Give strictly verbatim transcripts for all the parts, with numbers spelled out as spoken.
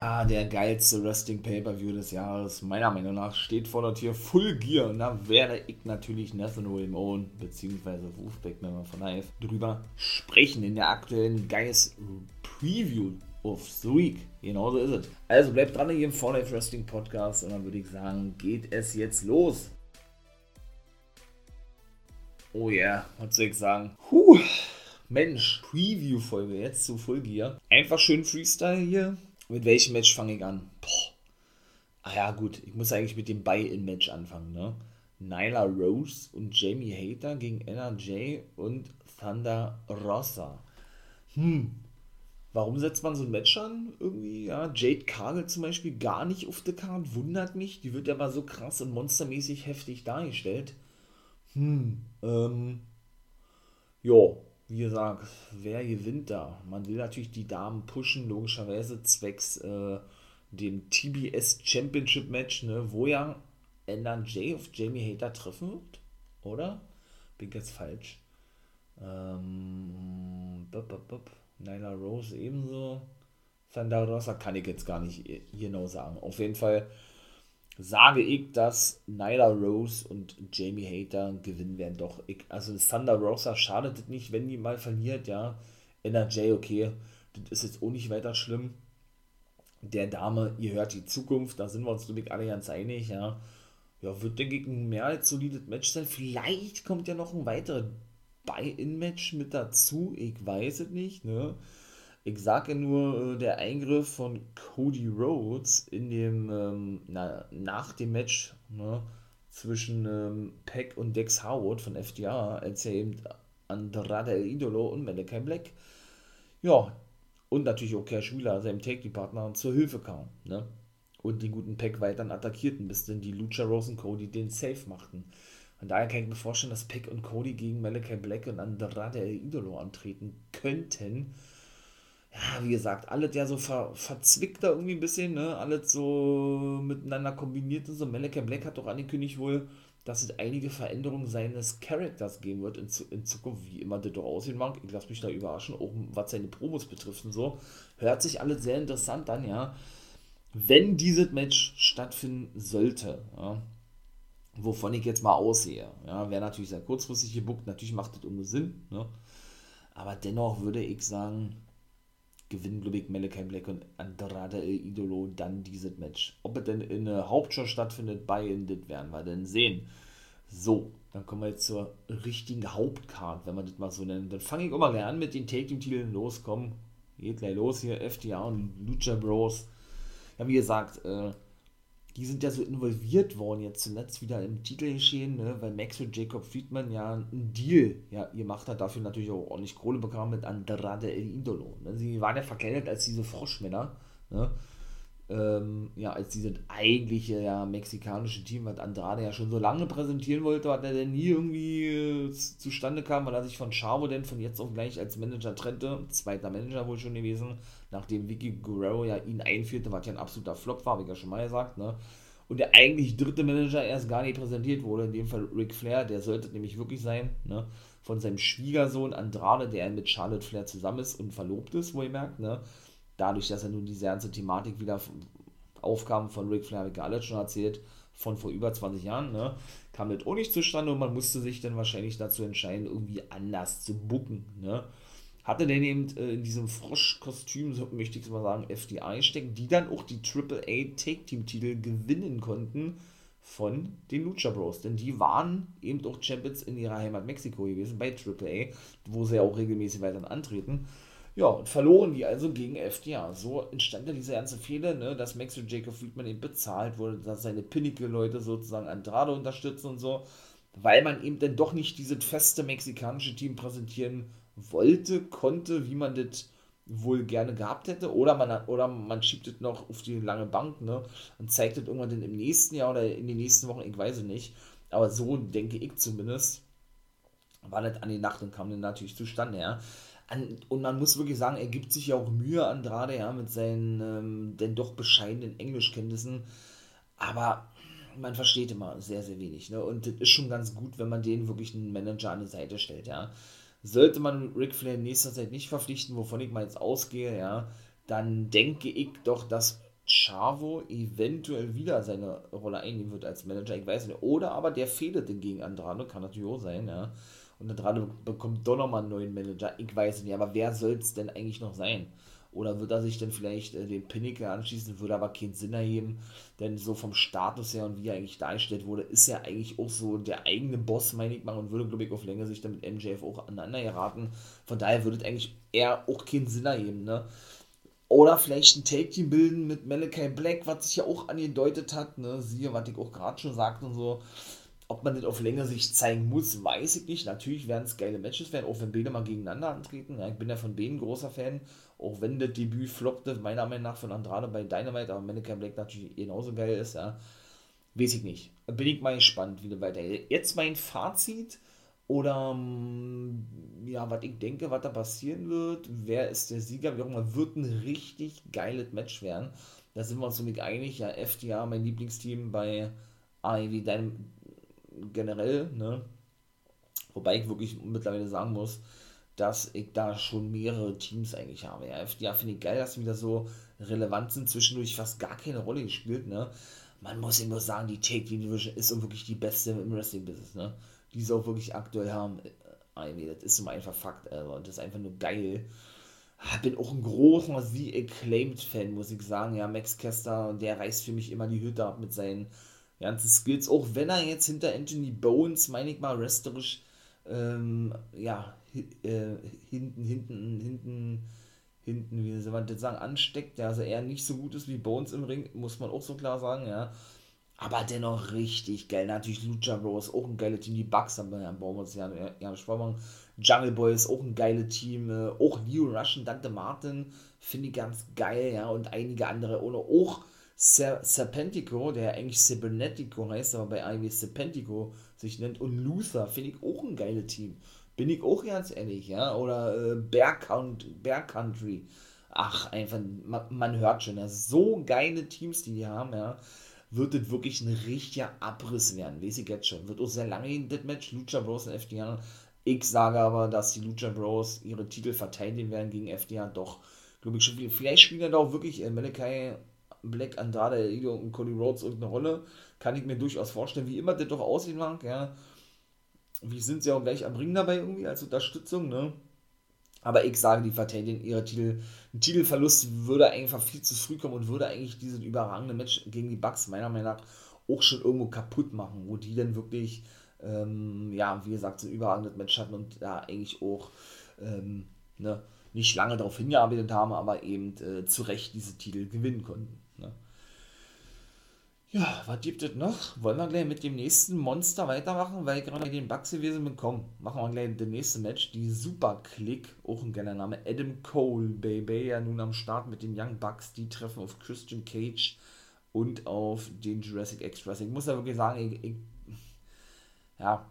Ah, der geilste Wrestling-Pay-Per-View des Jahres, meiner Meinung nach, steht vor der Tür. Full Gear. Und da werde ich natürlich Nathan William Owen bzw. Wolfpack Member von Live drüber sprechen in der aktuellen Guys-Preview of the Week. Genau so ist es. Also bleibt dran hier im four Life Wrestling Podcast und dann würde ich sagen, geht es jetzt los. Oh ja, yeah, was soll ich sagen? Puh, Mensch, Preview-Folge jetzt zu Full Gear. Einfach schön Freestyle hier. Mit welchem Match fange ich an? Boah. Ah ja, gut, ich muss eigentlich mit dem Buy-In-Match anfangen, ne? Nyla Rose und Jamie Hayter gegen Anna Jay und Thunder Rosa. Hm, warum setzt man so ein Match an? Irgendwie, ja, Jade Cargill zum Beispiel gar nicht auf der Karte, wundert mich. Die wird ja mal so krass und monstermäßig heftig dargestellt. Hm, ähm, jo. Wie gesagt, wer gewinnt da? Man will natürlich die Damen pushen, logischerweise, zwecks äh, dem T B S Championship Match, ne, wo ja Anna Jay auf Jamie Hayter treffen wird, oder? Bin ich jetzt falsch? Ähm, bup, bup, bup. Nyla Rose ebenso. Thunder Rosa kann ich jetzt gar nicht genau sagen. Auf jeden Fall sage ich, dass Nyla Rose und Jamie Hayter gewinnen werden. Doch, ich, also Thunder Rosa schadet es nicht, wenn die mal verliert, ja. Anna Jay, okay, das ist jetzt auch nicht weiter schlimm. Der Dame, ihr hört die Zukunft, da sind wir uns, glaube ich, alle ganz einig, ja. Ja, wird, denke ich, ein mehr als solides Match sein. Vielleicht kommt ja noch ein weiteres Buy-In-Match mit dazu, ich weiß es nicht, ne. Ich sage nur, der Eingriff von Cody Rhodes in dem, ähm, na, nach dem Match, ne, zwischen ähm, Pac und Dex Howard von F T R, als er eben Andrade El Idolo und Malakai Black, ja, und natürlich auch Cash Wheeler, seinem Tag-Team-Partner, zur Hilfe kam, ne, und den guten Pac weiterhin attackierten, bis dann die Lucha Bros und Cody den Safe machten. Und daher kann ich mir vorstellen, dass Pac und Cody gegen Malakai Black und Andrade El Idolo antreten könnten. Ja, wie gesagt, alles ja so ver, verzwickt da irgendwie ein bisschen, ne, alles so miteinander kombiniert und so. Malakai Black hat doch angekündigt wohl, dass es einige Veränderungen seines Charakters geben wird in, in Zukunft, wie immer das doch aussehen mag. Ich lasse mich da überraschen, auch was seine Promos betrifft und so. Hört sich alles sehr interessant an, ja. Wenn dieses Match stattfinden sollte, ja, wovon ich jetzt mal aussehe, ja, wäre natürlich sehr kurzfristig gebuckt, natürlich macht das irgendwie Sinn, ne, aber dennoch würde ich sagen, gewinnen, glaube ich, Malakai Black und Andrade El Idolo dann dieses Match. Ob es denn in der Hauptshow stattfindet, bei in das werden wir dann sehen. So, dann kommen wir jetzt zur richtigen Hauptcard, wenn man das mal so nennt. Dann fange ich immer gleich an mit den Take-Team-Titeln. Los, komm, geht gleich los hier. F T R und Lucha Bros. Ja, wie gesagt, äh, die sind ja so involviert worden jetzt zuletzt wieder im Titelgeschehen, ne, weil Maxwell Jacob Friedman ja einen Deal ja, gemacht hat, dafür natürlich auch ordentlich Kohle bekam mit Andrade El Idolo. Ne. Sie waren ja verkleidet als diese Froschmänner, ne, ähm, ja, als dieses eigentliche ja, mexikanische Team, was Andrade ja schon so lange präsentieren wollte, was er denn nie irgendwie äh, zustande kam, weil er sich von Chavo denn von jetzt auf gleich als Manager trennte, zweiter Manager wohl schon gewesen, nachdem Vicky Guerrero ja ihn einführte, was ja ein absoluter Flop war, wie ich ja schon mal gesagt, ne? Und der eigentlich dritte Manager erst gar nicht präsentiert wurde, in dem Fall Ric Flair, der sollte nämlich wirklich sein, ne? Von seinem Schwiegersohn Andrade, der mit Charlotte Flair zusammen ist und verlobt ist, wo ihr merkt, ne? Dadurch, dass er nun diese ganze Thematik wieder aufkam von Ric Flair, habe ich ja alles schon erzählt, von vor über zwanzig Jahren, ne? Kam das auch nicht zustande und man musste sich dann wahrscheinlich dazu entscheiden, irgendwie anders zu booken, ne? Hatte denn eben äh, in diesem Froschkostüm, so möchte ich es mal sagen, F D I gesteckt, die dann auch die Triple A Take-Team-Titel gewinnen konnten von den Lucha Bros. Denn die waren eben auch Champions in ihrer Heimat Mexiko gewesen, bei Triple A, wo sie ja auch regelmäßig weiterhin antreten. Ja, und verloren die also gegen F D R. So entstand ja diese ganze Fehler, ne, dass Maxwell Jacob Friedman eben bezahlt wurde, dass seine Pinnacle-Leute sozusagen Andrade unterstützen und so, weil man eben dann doch nicht dieses feste mexikanische Team präsentieren wollte, konnte, wie man das wohl gerne gehabt hätte, oder man, oder man schiebt das noch auf die lange Bank, ne, und zeigt das irgendwann dann im nächsten Jahr oder in den nächsten Wochen, ich weiß es nicht, aber so denke ich zumindest, war das an die Nacht und kam dann natürlich zustande, ja. An, und man muss wirklich sagen, er gibt sich ja auch Mühe, Andrade, ja, mit seinen ähm, denn doch bescheidenen Englischkenntnissen, aber man versteht immer sehr, sehr wenig, ne, und das ist schon ganz gut, wenn man denen wirklich einen Manager an die Seite stellt, ja. Sollte man Ric Flair in nächster Zeit nicht verpflichten, wovon ich mal jetzt ausgehe, ja, dann denke ich doch, dass Chavo eventuell wieder seine Rolle einnehmen wird als Manager, ich weiß nicht. Oder aber der fehlt gegen Andrade, kann natürlich auch sein, ja. Und Andrade bekommt doch nochmal einen neuen Manager, ich weiß nicht, aber wer soll es denn eigentlich noch sein? Oder wird er sich dann vielleicht äh, den Pinnacle anschließen, würde aber keinen Sinn erheben, denn so vom Status her und wie er eigentlich dargestellt wurde, ist er eigentlich auch so der eigene Boss, meine ich mal, und würde, glaube ich, auf längere Sicht damit M J F auch aneinander geraten. Von daher würde es eigentlich eher auch keinen Sinn erheben, ne? Oder vielleicht ein Take-Team bilden mit Malakai Black, was sich ja auch angedeutet hat, ne? Siehe, was ich auch gerade schon sagte und so. Ob man das auf längere Sicht zeigen muss, weiß ich nicht. Natürlich werden es geile Matches werden, auch wenn beide mal gegeneinander antreten. Ja, ich bin ja von beiden großer Fan. Auch wenn das Debüt floppte, meiner Meinung nach, von Andrade bei Dynamite, aber Malakai Black natürlich genauso geil ist, ja. Weiß ich nicht. Bin ich mal gespannt, wie das weitergeht. Jetzt mein Fazit oder, ja, was ich denke, was da passieren wird. Wer ist der Sieger? Wie auch immer, wird ein richtig geiles Match werden. Da sind wir uns nämlich einig. Ja, F T R, mein Lieblingsteam bei A E W Dynamite. Generell, ne? Wobei ich wirklich mittlerweile sagen muss, dass ich da schon mehrere Teams eigentlich habe. Ja, F D A finde ich geil, dass sie wieder so relevant sind, zwischendurch fast gar keine Rolle gespielt, ne? Man muss eben nur sagen, die Take-Team Division ist auch wirklich die beste im Wrestling-Business, ne? Die sie auch wirklich aktuell haben. Das ist immer einfach Fakt, also. Und das ist einfach nur geil. Ich bin auch ein großer The Acclaimed-Fan, muss ich sagen. Ja, Max Caster, der reißt für mich immer die Hütte ab mit seinen ganzen Skills, auch wenn er jetzt hinter Anthony Bones, meine ich mal, wrestlerisch ähm, ja, hi, äh, hinten, hinten, hinten, hinten, wie soll man das sagen, ansteckt, ja, also er nicht so gut ist wie Bones im Ring, muss man auch so klar sagen, ja, aber dennoch richtig geil, natürlich Lucha Bros, auch ein geiles Team, die Bucks haben wir ja im Baumhaus, ja, ja, Spannung, Jungle Boy ist auch ein geiles Team, äh, auch Leo Russian, Dante Martin, finde ich ganz geil, ja, und einige andere, oder auch Ser- Serpentico, der ja eigentlich Cybernetico heißt, aber bei A E W Serpentico sich nennt, und Luther, finde ich auch ein geiles Team. Bin ich auch ganz ehrlich, ja, oder äh, Bear, Count- Bear Country. Ach, einfach, man, man hört schon, ja, so geile Teams, die die haben, ja, wird das wirklich ein richtiger Abriss werden, weiß ich jetzt schon. Wird auch sehr lange in das Match, Lucha Bros und F D R. Ich sage aber, dass die Lucha Bros ihre Titel verteidigen werden gegen F D R, doch, glaube ich schon. Vielleicht spielen ja doch wirklich äh, Malakai Black, Andrade, El Idolo und Cody Rhodes irgendeine Rolle, kann ich mir durchaus vorstellen, wie immer das doch aussehen mag, ja, wir sind ja auch gleich am Ring dabei irgendwie als Unterstützung, ne, aber ich sage, die verteidigen ihre Titel, ein Titelverlust würde einfach viel zu früh kommen und würde eigentlich dieses überragende Match gegen die Bucks meiner Meinung nach auch schon irgendwo kaputt machen, wo die dann wirklich, ähm, ja, wie gesagt, so ein überragendes Match hatten und da ja, eigentlich auch, ähm, ne, nicht lange darauf hingearbeitet haben, aber eben äh, zu Recht diese Titel gewinnen konnten. Ne? Ja, was gibt es noch? Wollen wir gleich mit dem nächsten Monster weitermachen, weil ich gerade bei den Bucks gewesen bin. Komm, machen wir gleich das nächste Match. Die Super Click, auch ein geiler Name. Adam Cole, Baby, ja nun am Start mit den Young Bucks. Die treffen auf Christian Cage und auf den Jurassic Express. Ich muss ja wirklich sagen, ich, ich ja,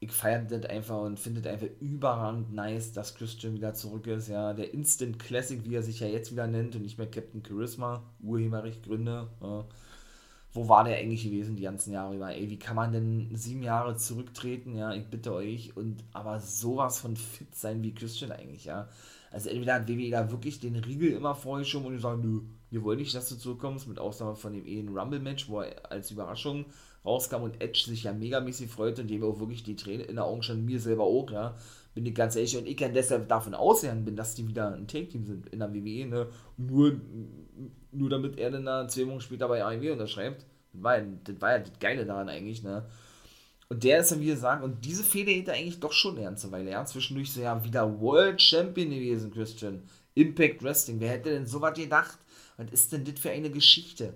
ich feiere das einfach und finde das einfach überragend nice, dass Christian wieder zurück ist, ja, der Instant Classic, wie er sich ja jetzt wieder nennt und nicht mehr Captain Charisma, Urheberrechtgründe, ja. Wo war der eigentlich gewesen die ganzen Jahre über, ey, wie kann man denn sieben Jahre zurücktreten, ja, ich bitte euch, und aber sowas von fit sein wie Christian eigentlich, ja, also entweder hat W W E da wirklich den Riegel immer vorgeschoben und die sagen, nö, wir wollen nicht, dass du zurückkommst, mit Ausnahme von dem Ehen Rumble Match, wo er als Überraschung rauskam und Edge sich ja megamäßig freute und dem auch wirklich die Tränen in der Augen standen, mir selber auch, ja, bin ich ganz ehrlich, und ich ja deshalb davon ausgegangen bin, dass die wieder ein Tag-Team sind in der W W E, ne, nur, nur damit er dann zwei Wochen später bei A E W unterschreibt, das war, ja, das war ja das Geile daran eigentlich, ne, und der ist dann, wie gesagt, und diese Fehde hätte eigentlich doch schon ernst, weil er ja, zwischendurch so, ja, wieder World Champion gewesen, Christian, Impact Wrestling, wer hätte denn sowas gedacht, was ist denn das für eine Geschichte,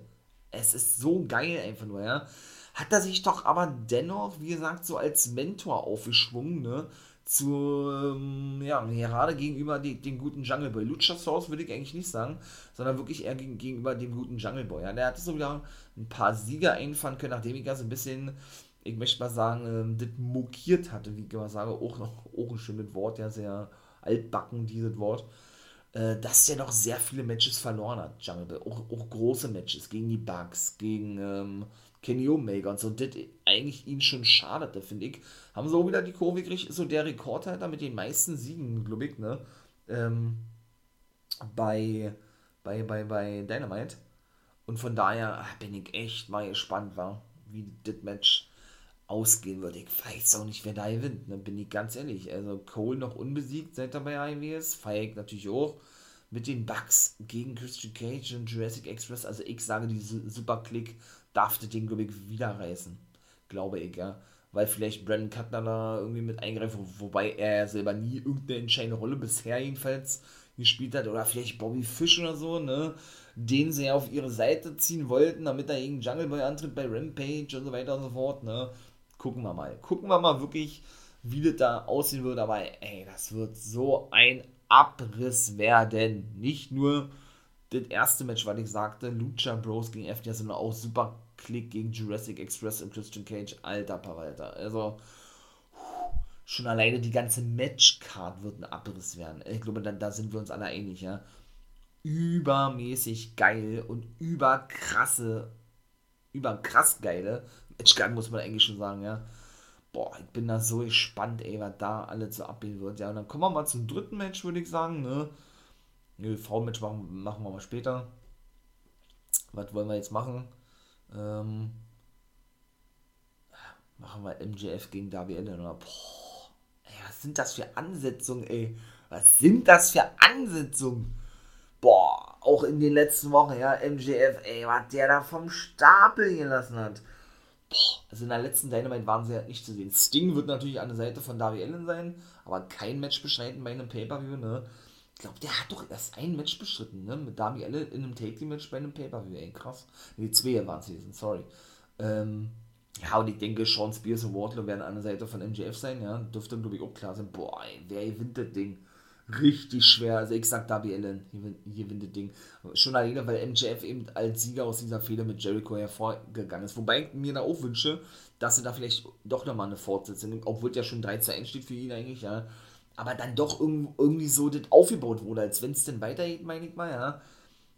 es ist so geil einfach nur, ja, hat er sich doch aber dennoch, wie gesagt, so als Mentor aufgeschwungen, ne, zu, ähm, ja, gerade gegenüber die, dem guten Jungle Boy. Lucha Source würde ich eigentlich nicht sagen, sondern wirklich eher gegen, gegenüber dem guten Jungle Boy. Ja, der hat so wieder ein paar Sieger einfahren können, nachdem ich ja so ein bisschen, ich möchte mal sagen, ähm, das mokiert hatte, wie ich immer sage, auch noch auch ein schönes Wort, ja, sehr altbacken, dieses Wort, äh, dass der noch sehr viele Matches verloren hat, Jungle Boy. Auch, auch große Matches gegen die Bucks, gegen, ähm, Kenny Omega und so, das eigentlich ihn schon schadete, finde ich. Haben sie auch wieder die Kurve gekriegt, ist so der Rekordhalter mit den meisten Siegen, glaube ich, ne? Ähm, bei, bei, bei, bei Dynamite. Und von daher bin ich echt mal gespannt, war, wie das Match ausgehen wird. Ich weiß auch nicht, wer da gewinnt, ne? Bin ich ganz ehrlich. Also Cole noch unbesiegt seit er bei A E W ist, Fake natürlich auch mit den Bucks gegen Christian Cage und Jurassic Express. Also ich sage, diese Superclick darf das Ding, glaube ich, wieder reißen. Glaube ich, ja. Weil vielleicht Brandon Cutler da irgendwie mit eingreift, wobei er selber nie irgendeine entscheidende Rolle bisher jedenfalls gespielt hat. Oder vielleicht Bobby Fish oder so, ne? Den sie ja auf ihre Seite ziehen wollten, damit er gegen Jungle Boy antritt bei Rampage und so weiter und so fort, ne? Gucken wir mal. Gucken wir mal wirklich, wie das da aussehen wird. Aber ey, das wird so ein Abriss werden. Nicht nur das erste Match, was ich sagte, Lucha Bros gegen F T R, sondern auch Super Click gegen Jurassic Express und Christian Cage. Alter Verwalter. Also, schon alleine die ganze Matchcard wird ein Abriss werden. Ich glaube, da, da sind wir uns alle einig, ja. Übermäßig geil und überkrasse, überkrass geile Matchcard, muss man eigentlich schon sagen, ja. Boah, ich bin da so gespannt, ey, was da alles so abgehen wird, ja. Und dann kommen wir mal zum dritten Match, würde ich sagen, ne. Ne, V-Match machen, machen wir mal später. Was wollen wir jetzt machen? Ähm, machen wir M J F gegen Darby Allin, oder? Boah, ey, was sind das für Ansetzungen, ey? Was sind das für Ansetzungen? Boah, auch in den letzten Wochen, ja, M J F, ey, was der da vom Stapel gelassen hat. Boah, also in der letzten Dynamite waren sie ja nicht zu sehen. Sting wird natürlich an der Seite von Darby Allin sein, aber kein Match bestreiten bei einem Pay-Per-View, ne? Ich glaube, der hat doch erst ein Match bestritten, ne? Mit Darby Allin in einem Take-Team-Match bei einem Pay-Per-View, ey, krass. Ne, zwei waren es gewesen, sorry. Ähm, ja, und ich denke, Sean Spears und Wardlow werden an der Seite von M J F sein, ja? Dürfte, glaube ich, auch klar sein. Boah, ey, wer gewinnt das Ding? Richtig schwer. Also ich sag Darby Allin, hier gewinnt das Ding. Schon alleine, weil M J F eben als Sieger aus dieser Fehde mit Jericho hervorgegangen ist. Wobei ich mir da auch wünsche, dass sie da vielleicht doch nochmal eine Fortsetzung nimmt, obwohl ja schon drei zu eins steht für ihn eigentlich, ja. Aber dann doch irgendwie so das aufgebaut wurde, als wenn es denn weitergeht, meine ich mal, ja.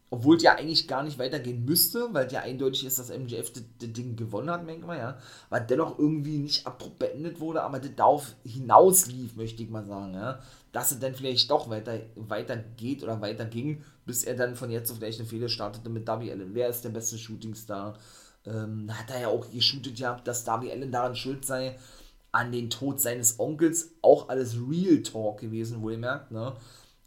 Obwohl es ja eigentlich gar nicht weitergehen müsste, weil es ja eindeutig ist, dass M J F das Ding gewonnen hat, meine ich mal, ja. Weil dennoch irgendwie nicht abrupt beendet wurde, aber das darauf hinauslief, möchte ich mal sagen, ja. Dass es dann vielleicht doch weiter, weiter geht oder weiter ging, bis er dann von jetzt auf gleich eine Fehde startete mit Darby Allin. Wer ist der beste Shootingstar? Ähm, hat er ja auch geshootet gehabt, dass Darby Allin daran schuld sei, an den Tod seines Onkels, auch alles Real Talk gewesen, wohlgemerkt, ne?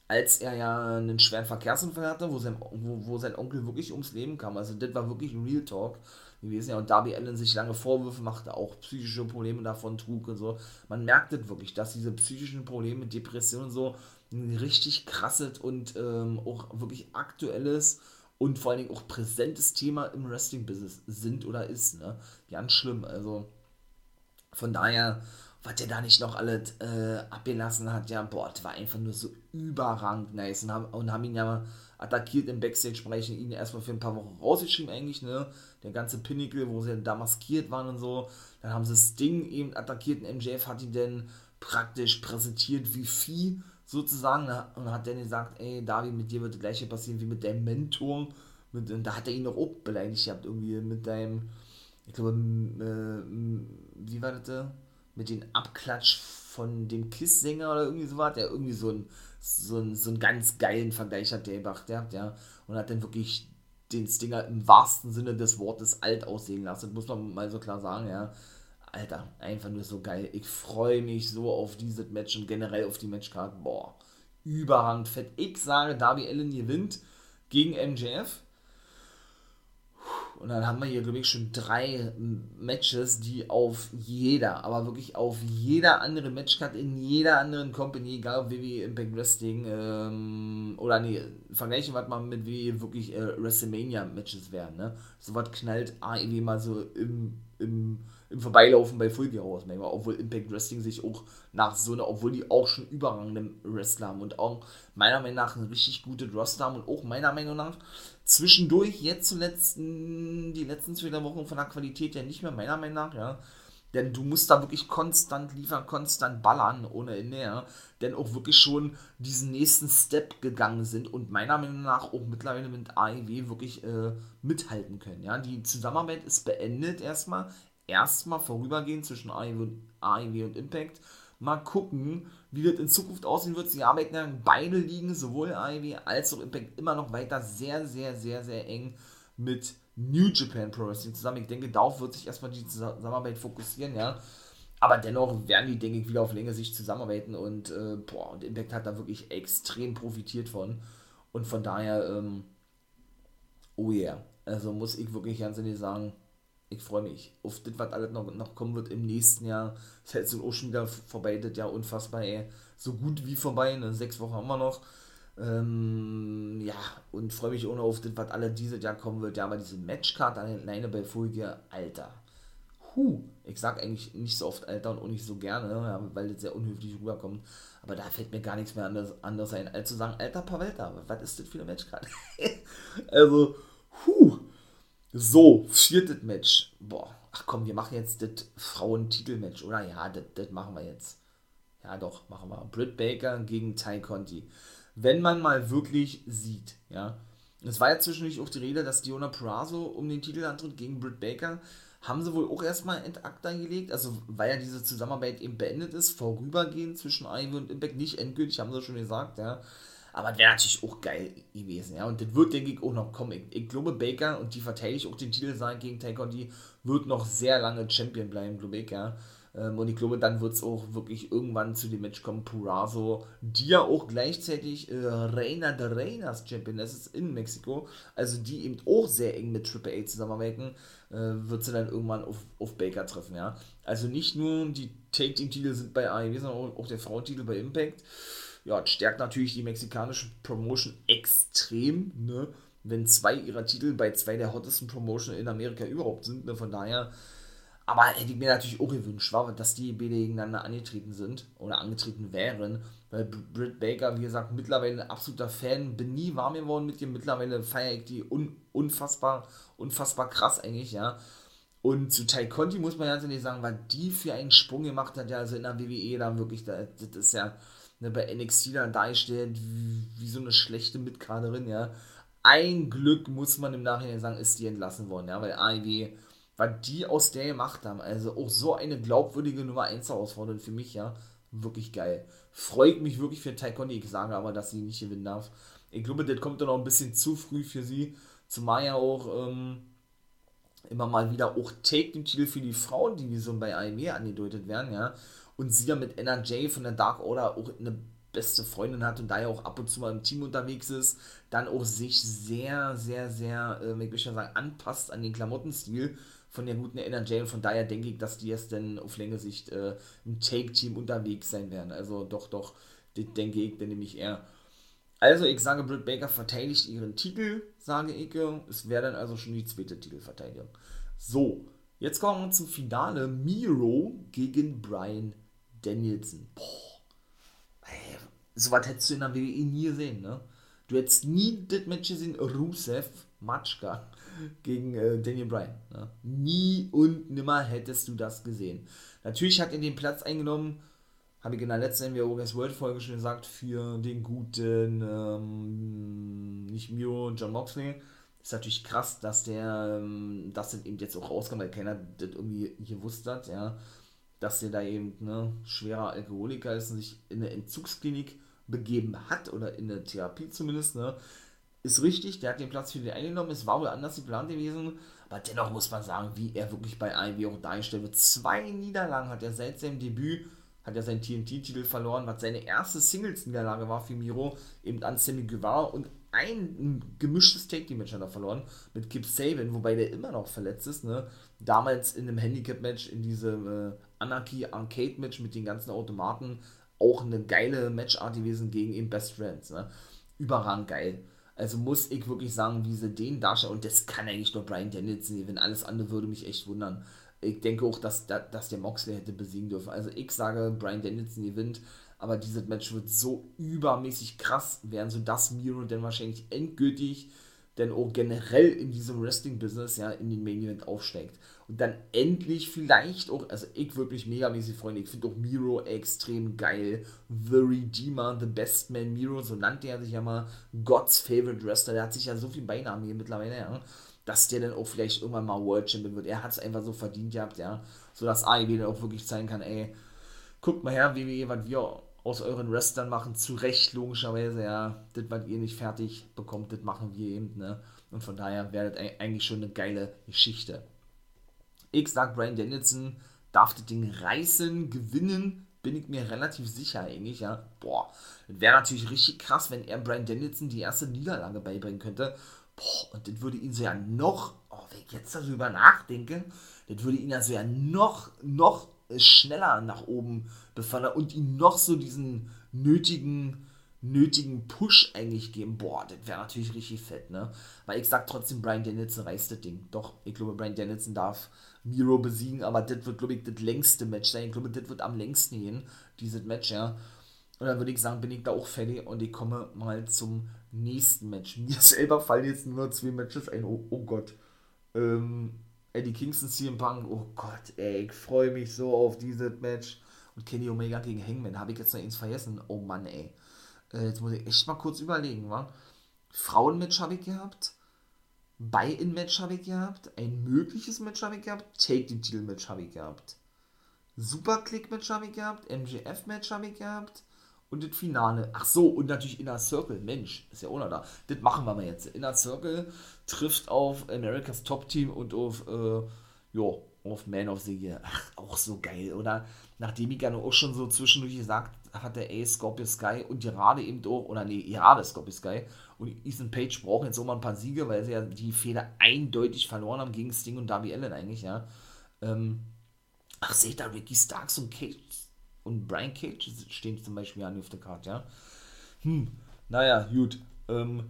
Als er ja einen schweren Verkehrsunfall hatte, wo sein, wo, wo sein Onkel wirklich ums Leben kam. Also das war wirklich Real Talk gewesen, ja. Und Darby Allin sich lange Vorwürfe machte, auch psychische Probleme davon trug und so. Man merkt das wirklich, dass diese psychischen Probleme, Depressionen und so, ein richtig krasses und ähm, auch wirklich aktuelles und vor allen Dingen auch präsentes Thema im Wrestling-Business sind oder ist, ne? Ganz schlimm, also. Von daher, was der da nicht noch alles äh, abgelassen hat, ja, boah, das war einfach nur so überragend nice. Und haben, und haben ihn ja mal attackiert im Backstage-Bereich, ihn erstmal für ein paar Wochen rausgeschrieben eigentlich, ne, der ganze Pinnacle, wo sie dann da maskiert waren und so. Dann haben sie Sting eben attackiert und M J F hat ihn dann praktisch präsentiert wie Vieh sozusagen und hat dann gesagt, ey, Darby, mit dir wird das gleiche passieren wie mit deinem Mentor. Mit, und da hat er ihn noch auch beleidigt gehabt, irgendwie mit deinem... Ich glaube, äh, wie war das? Mit dem Abklatsch von dem Kiss-Sänger oder irgendwie so was, der irgendwie so einen so einen, so einen ganz geilen Vergleich hat, der gebracht hat, ja. Und hat dann wirklich den Stinger im wahrsten Sinne des Wortes alt aussehen lassen, muss man mal so klar sagen, ja. Alter, einfach nur so geil. Ich freue mich so auf dieses Match und generell auf die Matchcard. Boah, überragend fett. Ich sage, Darby Allin gewinnt gegen M J F. Und dann haben wir hier, glaube ich, schon drei Matches, die auf jeder, aber wirklich auf jeder anderen Matchcard, in jeder anderen Company, egal ob W W E, Impact Wrestling, ähm, oder nee, vergleichen wir mal mit W W E, wirklich äh, WrestleMania-Matches werden, ne? So was knallt A E W mal so im, im, im Vorbeilaufen bei Full Gear raus, manchmal, obwohl Impact Wrestling sich auch nach so einer, obwohl die auch schon überragende Wrestler haben und auch meiner Meinung nach ein richtig gutes Roster haben und auch meiner Meinung nach zwischendurch, jetzt zuletzt, die letzten zwei Wochen von der Qualität ja nicht mehr, meiner Meinung nach, ja. Denn du musst da wirklich konstant liefern, konstant ballern, ohne Ende, ja. Denn auch wirklich schon diesen nächsten Step gegangen sind und meiner Meinung nach auch mittlerweile mit A E W wirklich äh, mithalten können, ja. Die Zusammenarbeit ist beendet erstmal, erstmal vorübergehend zwischen A E W und Impact. Mal gucken, wie das in Zukunft aussehen wird. Sie arbeiten ja, beide liegen, sowohl A E W als auch Impact, immer noch weiter sehr, sehr, sehr, sehr eng mit New Japan Pro Wrestling zusammen. Ich denke, darauf wird sich erstmal die Zusammenarbeit fokussieren, ja. Aber dennoch werden die, denke ich, wieder auf längere Sicht zusammenarbeiten und, äh, boah, und Impact hat da wirklich extrem profitiert von. Und von daher, ähm, oh yeah. Also muss ich wirklich ganz ehrlich sagen, ich freue mich auf das, was alles noch, noch kommen wird im nächsten Jahr. Das ist jetzt auch schon wieder vorbei, das Jahr unfassbar, ey. So gut wie vorbei, ne? Sechs Wochen haben wir noch. Ähm, ja, und freue mich auch noch auf das, was alles dieses Jahr kommen wird. Ja, aber diese Matchcard alleine bei Full Gear, Alter. Huh, ich sag eigentlich nicht so oft Alter und auch nicht so gerne, ja, weil das sehr unhöflich rüberkommt. Aber da fällt mir gar nichts mehr anders, anders ein, als zu sagen, Alter Pavelta, was ist das für eine Matchcard? Also, huh. So, viertes Match. Boah, ach komm, wir machen jetzt das Frauentitelmatch, oder? Ja, das machen wir jetzt. Ja, doch, machen wir. Britt Baker gegen Tay Conti. Wenn man mal wirklich sieht, ja. Es war ja zwischendurch auch die Rede, dass Deonna Purrazzo um den Titel antritt gegen Britt Baker. Haben sie wohl auch erstmal in ACTA gelegt, also weil ja diese Zusammenarbeit eben beendet ist, vorübergehend zwischen A E W und Impact. Nicht endgültig, haben sie schon gesagt, ja. Aber das wäre natürlich auch geil gewesen, ja. Und das wird, denke ich, auch noch kommen. Ich, ich glaube, Baker, und die verteidige auch den Titel sein gegen Tay Conti, wird noch sehr lange Champion bleiben, glaube ich, ja. Und ich glaube, dann wird es auch wirklich irgendwann zu dem Match kommen, Purrazzo, die ja auch gleichzeitig äh, Reina de Reinas Champion ist in Mexiko, also die eben auch sehr eng mit Triple A zusammenarbeiten, äh, wird sie dann irgendwann auf, auf Baker treffen, ja. Also nicht nur die Tag-Team-Titel sind bei A E W, sondern auch, auch der Frauentitel bei Impact. Ja, das stärkt natürlich die mexikanische Promotion extrem, ne, wenn zwei ihrer Titel bei zwei der hottesten Promotion in Amerika überhaupt sind, ne, von daher. Aber hätte ich mir natürlich auch gewünscht, war, dass die beide gegeneinander angetreten sind oder angetreten wären, weil Britt Baker, wie gesagt, mittlerweile ein absoluter Fan, bin nie warm geworden mit ihr, mittlerweile feiere ich die un- unfassbar, unfassbar krass eigentlich, ja. Und zu Tay Conti muss man ganz ehrlich sagen, weil die für einen Sprung gemacht hat, ja, also in der W W E dann wirklich, das ist ja ne, bei N X T dann dargestellt wie, wie so eine schlechte Mitkaderin, ja. Ein Glück, muss man im Nachhinein sagen, ist die entlassen worden, ja, weil A E W... was die aus der gemacht haben, also auch so eine glaubwürdige Nummer eins herausfordernd für mich, ja, wirklich geil. Freut mich wirklich für Tay Conti, ich sage aber, dass sie nicht gewinnen darf. Ich glaube, das kommt dann auch ein bisschen zu früh für sie, zumal ja auch ähm, immer mal wieder auch Take-Titel für die Frauendivision bei A E W angedeutet werden, ja, und sie ja mit Anna Jay von der Dark Order auch eine beste Freundin hat und daher auch ab und zu mal im Team unterwegs ist, dann auch sich sehr, sehr, sehr, äh, ich möchte mal sagen, anpasst an den Klamottenstil von der guten Anna Jay, und von daher denke ich, dass die jetzt dann auf längere Sicht äh, im Take-Team unterwegs sein werden. Also doch, doch, das denke ich, dann nehme ich eher. Also ich sage, Britt Baker verteidigt ihren Titel, sage ich. Es wäre dann also schon die zweite Titelverteidigung. So, jetzt kommen wir zum Finale. Miro gegen Bryan Danielson. Boah, ey, sowas hättest du in der W W E nie gesehen, ne? Du hättest nie das Match gesehen, Rusev Matschka gegen äh, Daniel Bryan. Ne? Nie und nimmer hättest du das gesehen. Natürlich hat er den Platz eingenommen, habe ich in der letzten N W O G S World Folge schon gesagt, für den guten, ähm, nicht Miro, John Moxley. Ist natürlich krass, dass der, ähm, dass das eben jetzt auch rauskam, weil keiner das irgendwie gewusst hat, ja, dass der da eben, ne, schwerer Alkoholiker ist und sich in eine Entzugsklinik begeben hat oder in eine Therapie zumindest, ne. Ist richtig, der hat den Platz für den eingenommen, es war wohl anders geplant gewesen, aber dennoch muss man sagen, wie er wirklich bei A E W auch dargestellt wird. Zwei Niederlagen hat er seit seinem Debüt, hat er seinen T N T-Titel verloren, was seine erste Singles-Niederlage war für Miro, eben an Sammy Guevara, und ein, ein gemischtes Tag-Team-Match hat er verloren mit Kip Sabian, wobei der immer noch verletzt ist, ne. Damals in einem Handicap-Match, in diesem äh, Anarchy-Arcade-Match mit den ganzen Automaten, auch eine geile Matchart gewesen gegen eben Best Friends, ne. Überragend geil. Also muss ich wirklich sagen, wie sie den darstellen, und das kann eigentlich nur Bryan Danielson sehen, wenn alles andere würde mich echt wundern. Ich denke auch, dass, dass der Moxley hätte besiegen dürfen. Also ich sage, Bryan Danielson gewinnt, aber dieses Match wird so übermäßig krass werden, sodass Miro dann wahrscheinlich endgültig dann auch generell in diesem Wrestling-Business, ja, in den Main-Event aufsteigt. Und dann endlich vielleicht auch, also ich wirklich megamäßig freuen, ich finde auch Miro extrem geil, The Redeemer, The Best Man Miro, so nannte er sich ja mal, God's Favorite Wrestler, der hat sich ja so viel Beinamen hier mittlerweile, ja, dass der dann auch vielleicht irgendwann mal World Champion wird, er hat es einfach so verdient gehabt, ja, sodass A E W dann auch wirklich zeigen kann, ey, guckt mal her, W W E, was wir aus euren Wrestlern machen, zu Recht logischerweise, ja, das, was ihr nicht fertig bekommt, das machen wir eben, ne. Und von daher wäre das eigentlich schon eine geile Geschichte. Ich sag, Bryan Danielson darf das Ding reißen, gewinnen, bin ich mir relativ sicher eigentlich, ja. Boah, wäre natürlich richtig krass, wenn er Bryan Danielson die erste Niederlage beibringen könnte. Boah, und das würde ihn so ja noch, oh, wenn ich jetzt darüber nachdenke, das würde ihn also ja noch, noch schneller nach oben befördern und ihm noch so diesen nötigen, nötigen Push eigentlich geben. Boah, das wäre natürlich richtig fett, ne? Weil ich sag trotzdem, Bryan Danielson reißt das Ding. Doch, ich glaube, Bryan Danielson darf Miro besiegen, aber das wird, glaube ich, das längste Match sein. Ich glaube, das wird am längsten gehen, dieses Match, ja. Und dann würde ich sagen, bin ich da auch fertig und ich komme mal zum nächsten Match. Mir selber fallen jetzt nur zwei Matches ein. Oh, oh Gott. Ähm, Eddie Kingston, C M Punk. Oh Gott, ey, ich freue mich so auf dieses Match. Und Kenny Omega gegen Hangman. Habe ich jetzt noch eins vergessen? Oh Mann, ey. Äh, jetzt muss ich echt mal kurz überlegen, wa? Frauenmatch habe ich gehabt. Buy-in-Match habe ich gehabt. Ein mögliches Match habe ich gehabt. Take-the-Titel-Match habe ich gehabt. Super-Click-Match habe ich gehabt. M J F-Match habe ich gehabt. Und das Finale, ach so, und natürlich Inner Circle, Mensch, ist ja auch noch da. Das machen wir mal jetzt. Inner Circle trifft auf America's Top Team und auf, äh, jo, auf Man of the Year. Ach, auch so geil, oder? Nachdem ich ja auch schon so zwischendurch gesagt hatte, ey, Scorpio Sky und gerade eben auch, oder nee, gerade Scorpio Sky und Ethan Page brauchen jetzt auch mal ein paar Siege, weil sie ja die Fehler eindeutig verloren haben gegen Sting und Darby Allin eigentlich, ja. Ähm, ach, seht ihr, Ricky Starks und Cage. Und Brian Cage stehen zum Beispiel an auf der Karte, ja. Hm, naja, gut. Ähm,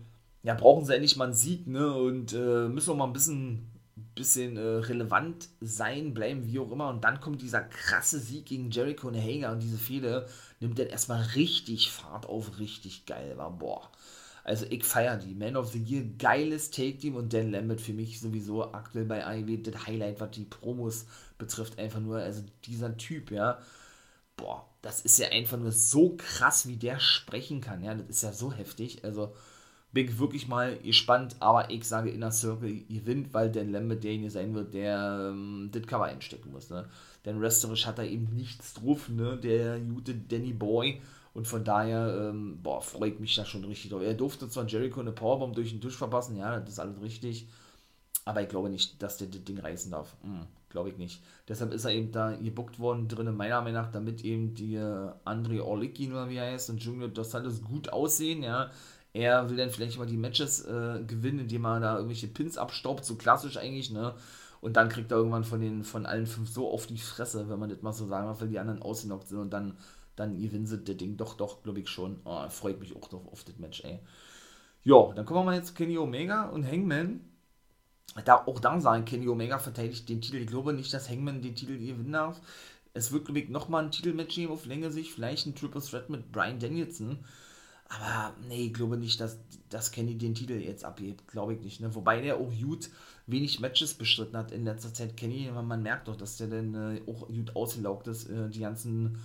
ja, brauchen sie endlich mal einen Sieg, ne? Und äh, müssen auch mal ein bisschen, bisschen äh, relevant sein, bleiben, wie auch immer. Und dann kommt dieser krasse Sieg gegen Jericho und Hager und diese Fehde nimmt dann erstmal richtig Fahrt auf, richtig geil, war boah. Also ich feiere die. Man of the Year, geiles Take-Team und Dan Lambert für mich sowieso aktuell bei A E W das Highlight, was die Promos betrifft, einfach nur, also dieser Typ, ja. Boah, das ist ja einfach nur so krass, wie der sprechen kann, ja, das ist ja so heftig, also bin ich wirklich mal gespannt, aber ich sage Inner Circle gewinnt, weil Dan Lambert derjenige sein wird, der ähm, das Cover einstecken muss, ne, denn wrestlerisch hat er eben nichts drauf, ne, der gute Danny Boy und von daher, ähm, boah, freue ich mich da schon richtig drauf, er durfte zwar Jericho eine Powerbomb durch den Tisch verpassen, ja, das ist alles richtig, aber ich glaube nicht, dass der das Ding reißen darf, mhm. Glaube ich nicht. Deshalb ist er eben da gebookt worden drinnen, meiner Meinung nach, damit eben die äh, Andrei Orlicki, oder wie er heißt, und Junior Dos Santos gut aussehen, ja. Er will dann vielleicht mal die Matches äh, gewinnen, indem er da irgendwelche Pins abstaubt, so klassisch eigentlich, ne. Und dann kriegt er irgendwann von den, von allen fünf so auf die Fresse, wenn man das mal so sagen darf, weil die anderen ausgenockt sind und dann, dann gewinnen sie das Ding. Doch, doch, glaube ich schon. Oh, freut mich auch drauf auf das Match, ey. Jo, dann kommen wir mal jetzt zu Kenny Omega und Hangman. Da, auch da sagen, Kenny Omega verteidigt den Titel. Ich glaube nicht, dass Hangman den Titel gewinnen darf. Es wird, glaube ich, nochmal ein Titelmatch geben auf längere Sicht. Vielleicht ein Triple Threat mit Bryan Danielson. Aber nee, ich glaube nicht, dass, dass Kenny den Titel jetzt abhebt. Glaube ich nicht. Ne? Wobei der auch gut wenig Matches bestritten hat in letzter Zeit. Kenny, man merkt doch, dass der dann äh, auch gut ausgelaugt ist. Äh, die ganzen...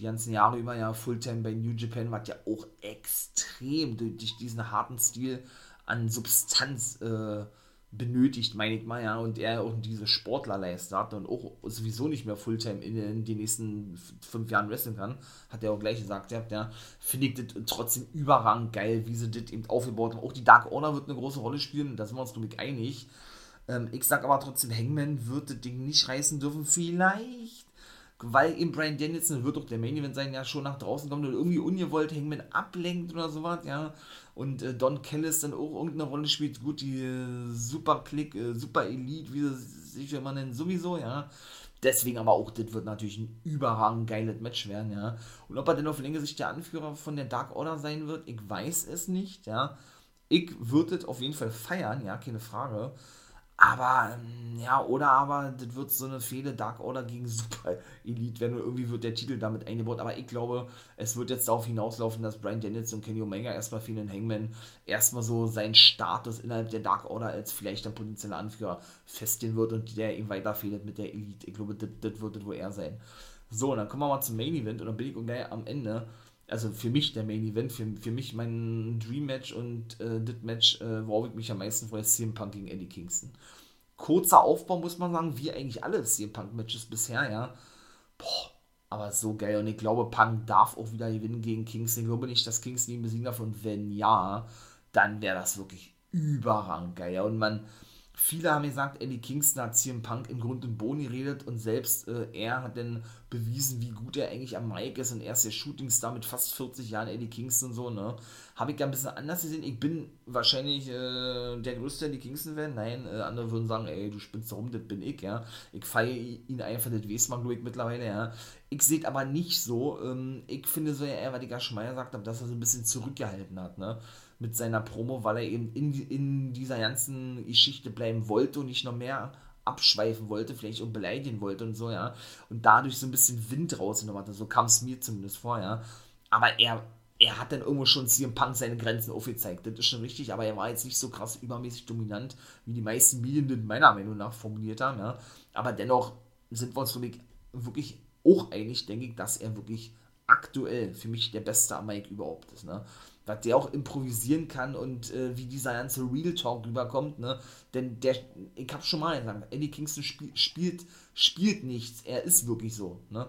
Die ganzen Jahre über ja Fulltime bei New Japan, was ja auch extrem durch diesen harten Stil an Substanz äh, benötigt, meine ich mal, ja, und er auch diese Sportlerleiste hat und auch sowieso nicht mehr Fulltime in, in den nächsten f- fünf Jahren wrestlen kann, hat er auch gleich gesagt, ja, ja, finde ich das trotzdem überragend geil, wie sie das eben aufgebaut haben. Auch die Dark Order wird eine große Rolle spielen, da sind wir uns, glaube ich, einig. Ähm, ich sag aber trotzdem, Hangman wird das Ding nicht reißen dürfen, vielleicht, weil eben Bryan Danielson wird doch der Main Event sein, ja, schon nach draußen kommt und irgendwie ungewollt Hangman ablenkt oder sowas, ja, und äh, Don Callis dann auch irgendeine Rolle spielt, gut, die äh, Super-Click, äh, Super-Elite, wie sie sich immer nennen, sowieso, ja, deswegen aber auch, das wird natürlich ein überragend geiles Match werden, ja, und ob er denn auf längere Sicht der Anführer von der Dark Order sein wird, ich weiß es nicht, ja, ich würde das auf jeden Fall feiern, ja, keine Frage. Aber, ja, oder aber, das wird so eine Fehde Dark Order gegen Super Elite werden und irgendwie wird der Titel damit eingebaut. Aber ich glaube, es wird jetzt darauf hinauslaufen, dass Bryan Danielson und Kenny Omega erstmal für den Hangman erstmal so seinen Status innerhalb der Dark Order als vielleicht ein potenzieller Anführer festigen wird und der eben weiter fehlt mit der Elite. Ich glaube, das wird das wohl eher sein. So, und dann kommen wir mal zum Main Event und dann bin ich ungefähr am Ende. Also für mich der Main Event, für, für mich mein Dream Match und äh, das Match, äh, worauf ich mich am meisten freue, ist C M Punk gegen Eddie Kingston. Kurzer Aufbau, muss man sagen, wie eigentlich alle C M Punk Matches bisher, ja. Boah, aber so geil. Und ich glaube, Punk darf auch wieder gewinnen gegen Kingston. Ich glaube nicht, dass Kingston ihn besiegen darf. Und wenn ja, dann wäre das wirklich überrang geil. Ja. Und man, viele haben gesagt, Eddie Kingston hat C M Punk im Grund und Boden geredet und selbst äh, er hat dann bewiesen, wie gut er eigentlich am Mic ist und er ist der Shootingstar mit fast vierzig Jahren, Eddie Kingston und so, ne? Habe ich da ein bisschen anders gesehen. Ich bin wahrscheinlich äh, der größte Eddie Kingston-Fan. Nein, äh, andere würden sagen, ey, du spinnst da rum, das bin ich, ja. Ich feiere ihn einfach, das weiß man, glaube ich, mittlerweile, ja. Ich sehe es aber nicht so. Ähm, ich finde so, ja, was ich ja schon mal gesagt habe, dass er so ein bisschen zurückgehalten hat, ne? Mit seiner Promo, weil er eben in, in dieser ganzen Geschichte bleiben wollte und nicht noch mehr abschweifen wollte, vielleicht und beleidigen wollte und so, ja. Und dadurch so ein bisschen Wind rausgenommen hatte. So kam es mir zumindest vor, ja. Aber er, er hat dann irgendwo schon C M Punk seine Grenzen aufgezeigt. Das ist schon richtig, aber er war jetzt nicht so krass übermäßig dominant, wie die meisten Medien das meiner Meinung nach formuliert haben, ja. Aber dennoch sind wir uns wirklich auch einig, denke ich, dass er wirklich aktuell für mich der beste am Mic überhaupt ist, ne. Dass der auch improvisieren kann und äh, wie dieser ganze Real Talk rüberkommt, ne? Denn der, ich hab schon mal gesagt, Eddie Kingston spiel, spielt, spielt nichts, er ist wirklich so, ne?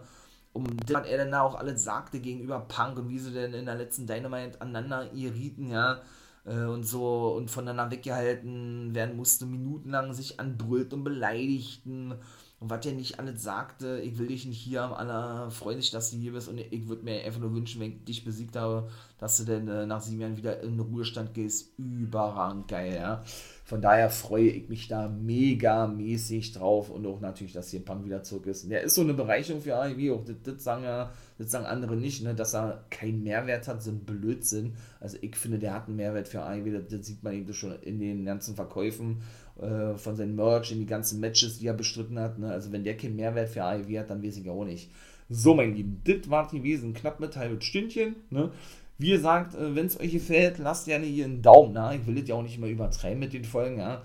Und das, was er dann auch alles sagte gegenüber Punk und wie sie denn in der letzten Dynamite aneinander irriten, ja, äh, und so und voneinander weggehalten werden musste, minutenlang sich anbrüllt und beleidigten. Und was der nicht alles sagte, ich will dich nicht hier haben, Anna, freue dich, dass du hier bist und ich würde mir einfach nur wünschen, wenn ich dich besiegt habe, dass du dann äh, nach sieben Jahren wieder in den Ruhestand gehst, überragend geil, ja. Von daher freue ich mich da megamäßig drauf und auch natürlich, dass hier Punk wieder zurück ist. Und der ist so eine Bereicherung für A E W, das, das sagen ja, das sagen andere nicht, ne, dass er keinen Mehrwert hat, so ein Blödsinn. Also ich finde, der hat einen Mehrwert für A E W, das, das sieht man eben schon in den ganzen Verkäufen von seinem Merch, in die ganzen Matches, die er bestritten hat, ne? Also wenn der keinen Mehrwert für A E W hat, dann weiß ich ja auch nicht. So, mein Lieben, das war gewesen, knapp mit halbes Stündchen, ne? Wie gesagt, wenn es euch gefällt, lasst gerne hier einen Daumen, ne? Ich will das ja auch nicht immer übertreiben mit den Folgen, ja?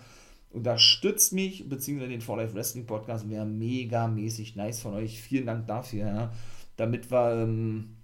Unterstützt mich, beziehungsweise den four Life Wrestling Podcast, wäre megamäßig nice von euch, vielen Dank dafür, ja? Damit wir, ähm,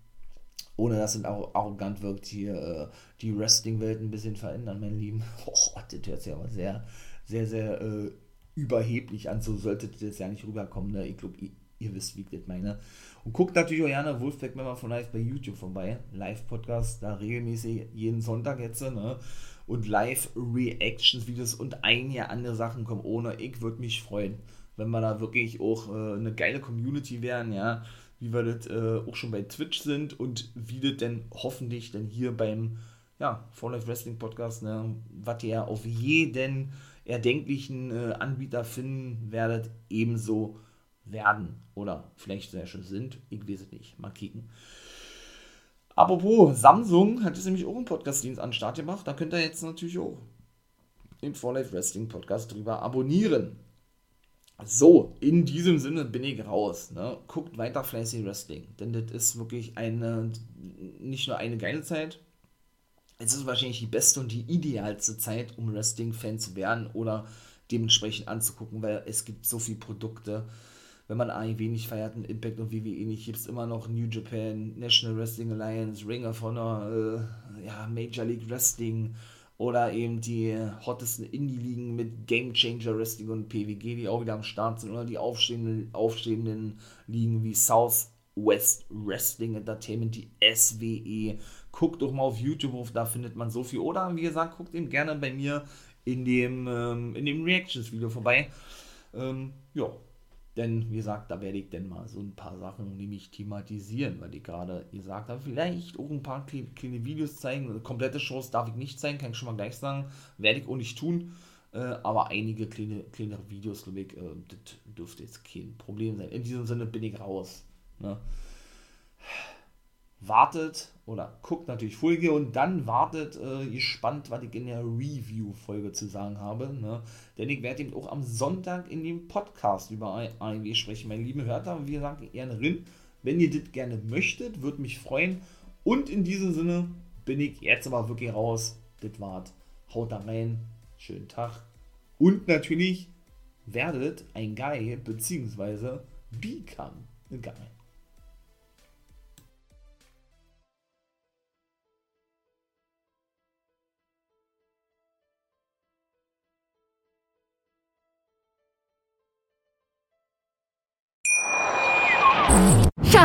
ohne dass es auch arrogant wirkt, hier äh, die Wrestling-Welt ein bisschen verändern, mein Lieben. Oh, das hört sich aber sehr sehr, sehr äh, überheblich an, so sollte das ja nicht rüberkommen, ne? Ich glaube, ihr, ihr wisst, wie ich das meine. Und guckt natürlich auch gerne Wolfpack Member von Live bei YouTube vorbei, Live-Podcast, da regelmäßig jeden Sonntag jetzt, ne? Und Live-Reactions-Videos und einige andere Sachen kommen ohne, ich würde mich freuen, wenn wir da wirklich auch äh, eine geile Community wären, ja, wie wir das äh, auch schon bei Twitch sind und wie das denn hoffentlich dann hier beim, ja, four Life Wrestling Podcast, ne, was ihr auf jeden erdenklichen äh, Anbieter finden werdet, ebenso werden oder vielleicht sehr schön sind, ich weiß es nicht, mal kicken. Apropos, Samsung hat jetzt nämlich auch einen Podcast-Dienst an den Start gemacht, da könnt ihr jetzt natürlich auch den four Life Wrestling Podcast drüber abonnieren. So, in diesem Sinne bin ich raus, ne? Guckt weiter fleißig Wrestling, denn das ist wirklich eine, nicht nur eine geile Zeit. Es ist wahrscheinlich die beste und die idealste Zeit, um Wrestling-Fan zu werden oder dementsprechend anzugucken, weil es gibt so viele Produkte. Wenn man A E W nicht feiert und Impact und W W E nicht, gibt es immer noch New Japan, National Wrestling Alliance, Ring of Honor, äh, ja, Major League Wrestling oder eben die hottesten Indie-Ligen mit Game Changer Wrestling und P W G, die auch wieder am Start sind, oder die aufstehenden, aufstehenden Ligen wie South West Wrestling Entertainment, die S W E. Guckt doch mal auf YouTube, da findet man so viel. Oder wie gesagt, guckt eben gerne bei mir in dem, ähm, in dem Reactions-Video vorbei. Ähm, ja, denn wie gesagt, da werde ich dann mal so ein paar Sachen nämlich thematisieren, weil ich gerade gesagt habe, vielleicht auch ein paar kleine, kleine Videos zeigen. Komplette Shows darf ich nicht zeigen, kann ich schon mal gleich sagen. Werde ich auch nicht tun. Äh, aber einige kleine, kleinere Videos, glaube ich, äh, das dürfte jetzt kein Problem sein. In diesem Sinne bin ich raus. Ne? Wartet oder guckt natürlich Full Gear und dann wartet äh, gespannt, was ich in der Review-Folge zu sagen habe, ne? Denn ich werde eben auch am Sonntag in dem Podcast über A E W sprechen, meine lieben Hörer, wie gesagt, gerne rein, wenn ihr das gerne möchtet, würde mich freuen und in diesem Sinne bin ich jetzt aber wirklich raus, das war's, haut da rein, schönen Tag und natürlich werdet ein Guy bzw. become a Guy.